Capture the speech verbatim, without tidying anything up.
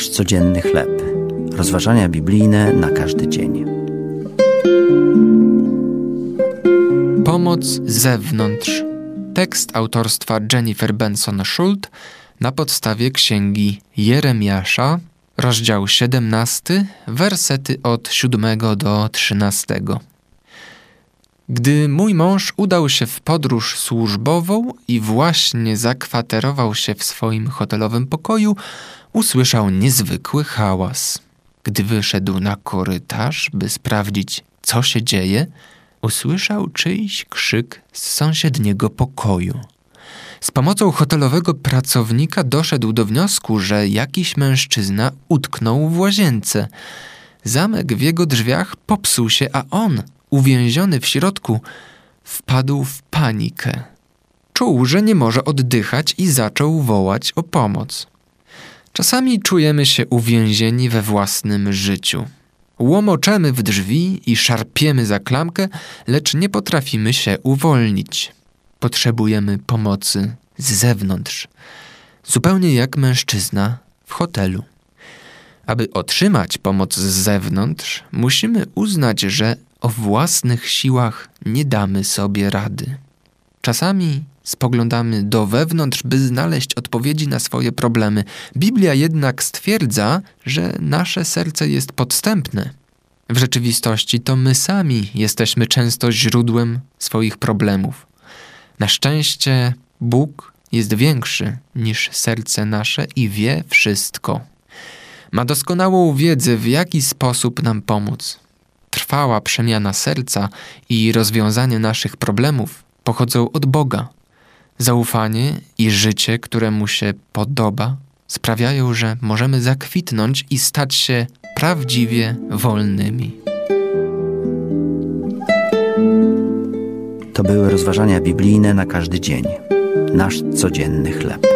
Nasz codzienny chleb. Rozważania biblijne na każdy dzień. Pomoc z zewnątrz. Tekst autorstwa Jennifer Benson Schultz na podstawie księgi Jeremiasza, rozdział siedemnasty, wersety od siódmego do trzynastego. Gdy mój mąż udał się w podróż służbową i właśnie zakwaterował się w swoim hotelowym pokoju, usłyszał niezwykły hałas. Gdy wyszedł na korytarz, by sprawdzić, co się dzieje, usłyszał czyjś krzyk z sąsiedniego pokoju. Z pomocą hotelowego pracownika doszedł do wniosku, że jakiś mężczyzna utknął w łazience. Zamek w jego drzwiach popsuł się, a on, uwięziony w środku, wpadł w panikę. Czuł, że nie może oddychać i zaczął wołać o pomoc. Czasami czujemy się uwięzieni we własnym życiu. Łomoczemy w drzwi i szarpiemy za klamkę, lecz nie potrafimy się uwolnić. Potrzebujemy pomocy z zewnątrz, zupełnie jak mężczyzna w hotelu. Aby otrzymać pomoc z zewnątrz, musimy uznać, że o własnych siłach nie damy sobie rady. Czasami spoglądamy do wewnątrz, by znaleźć odpowiedzi na swoje problemy. Biblia jednak stwierdza, że nasze serce jest podstępne. W rzeczywistości to my sami jesteśmy często źródłem swoich problemów. Na szczęście Bóg jest większy niż serce nasze i wie wszystko. Ma doskonałą wiedzę, w jaki sposób nam pomóc. Trwała przemiana serca i rozwiązanie naszych problemów pochodzą od Boga. Zaufanie i życie, które Mu się podoba, sprawiają, że możemy zakwitnąć i stać się prawdziwie wolnymi. To były rozważania biblijne na każdy dzień. Nasz codzienny chleb.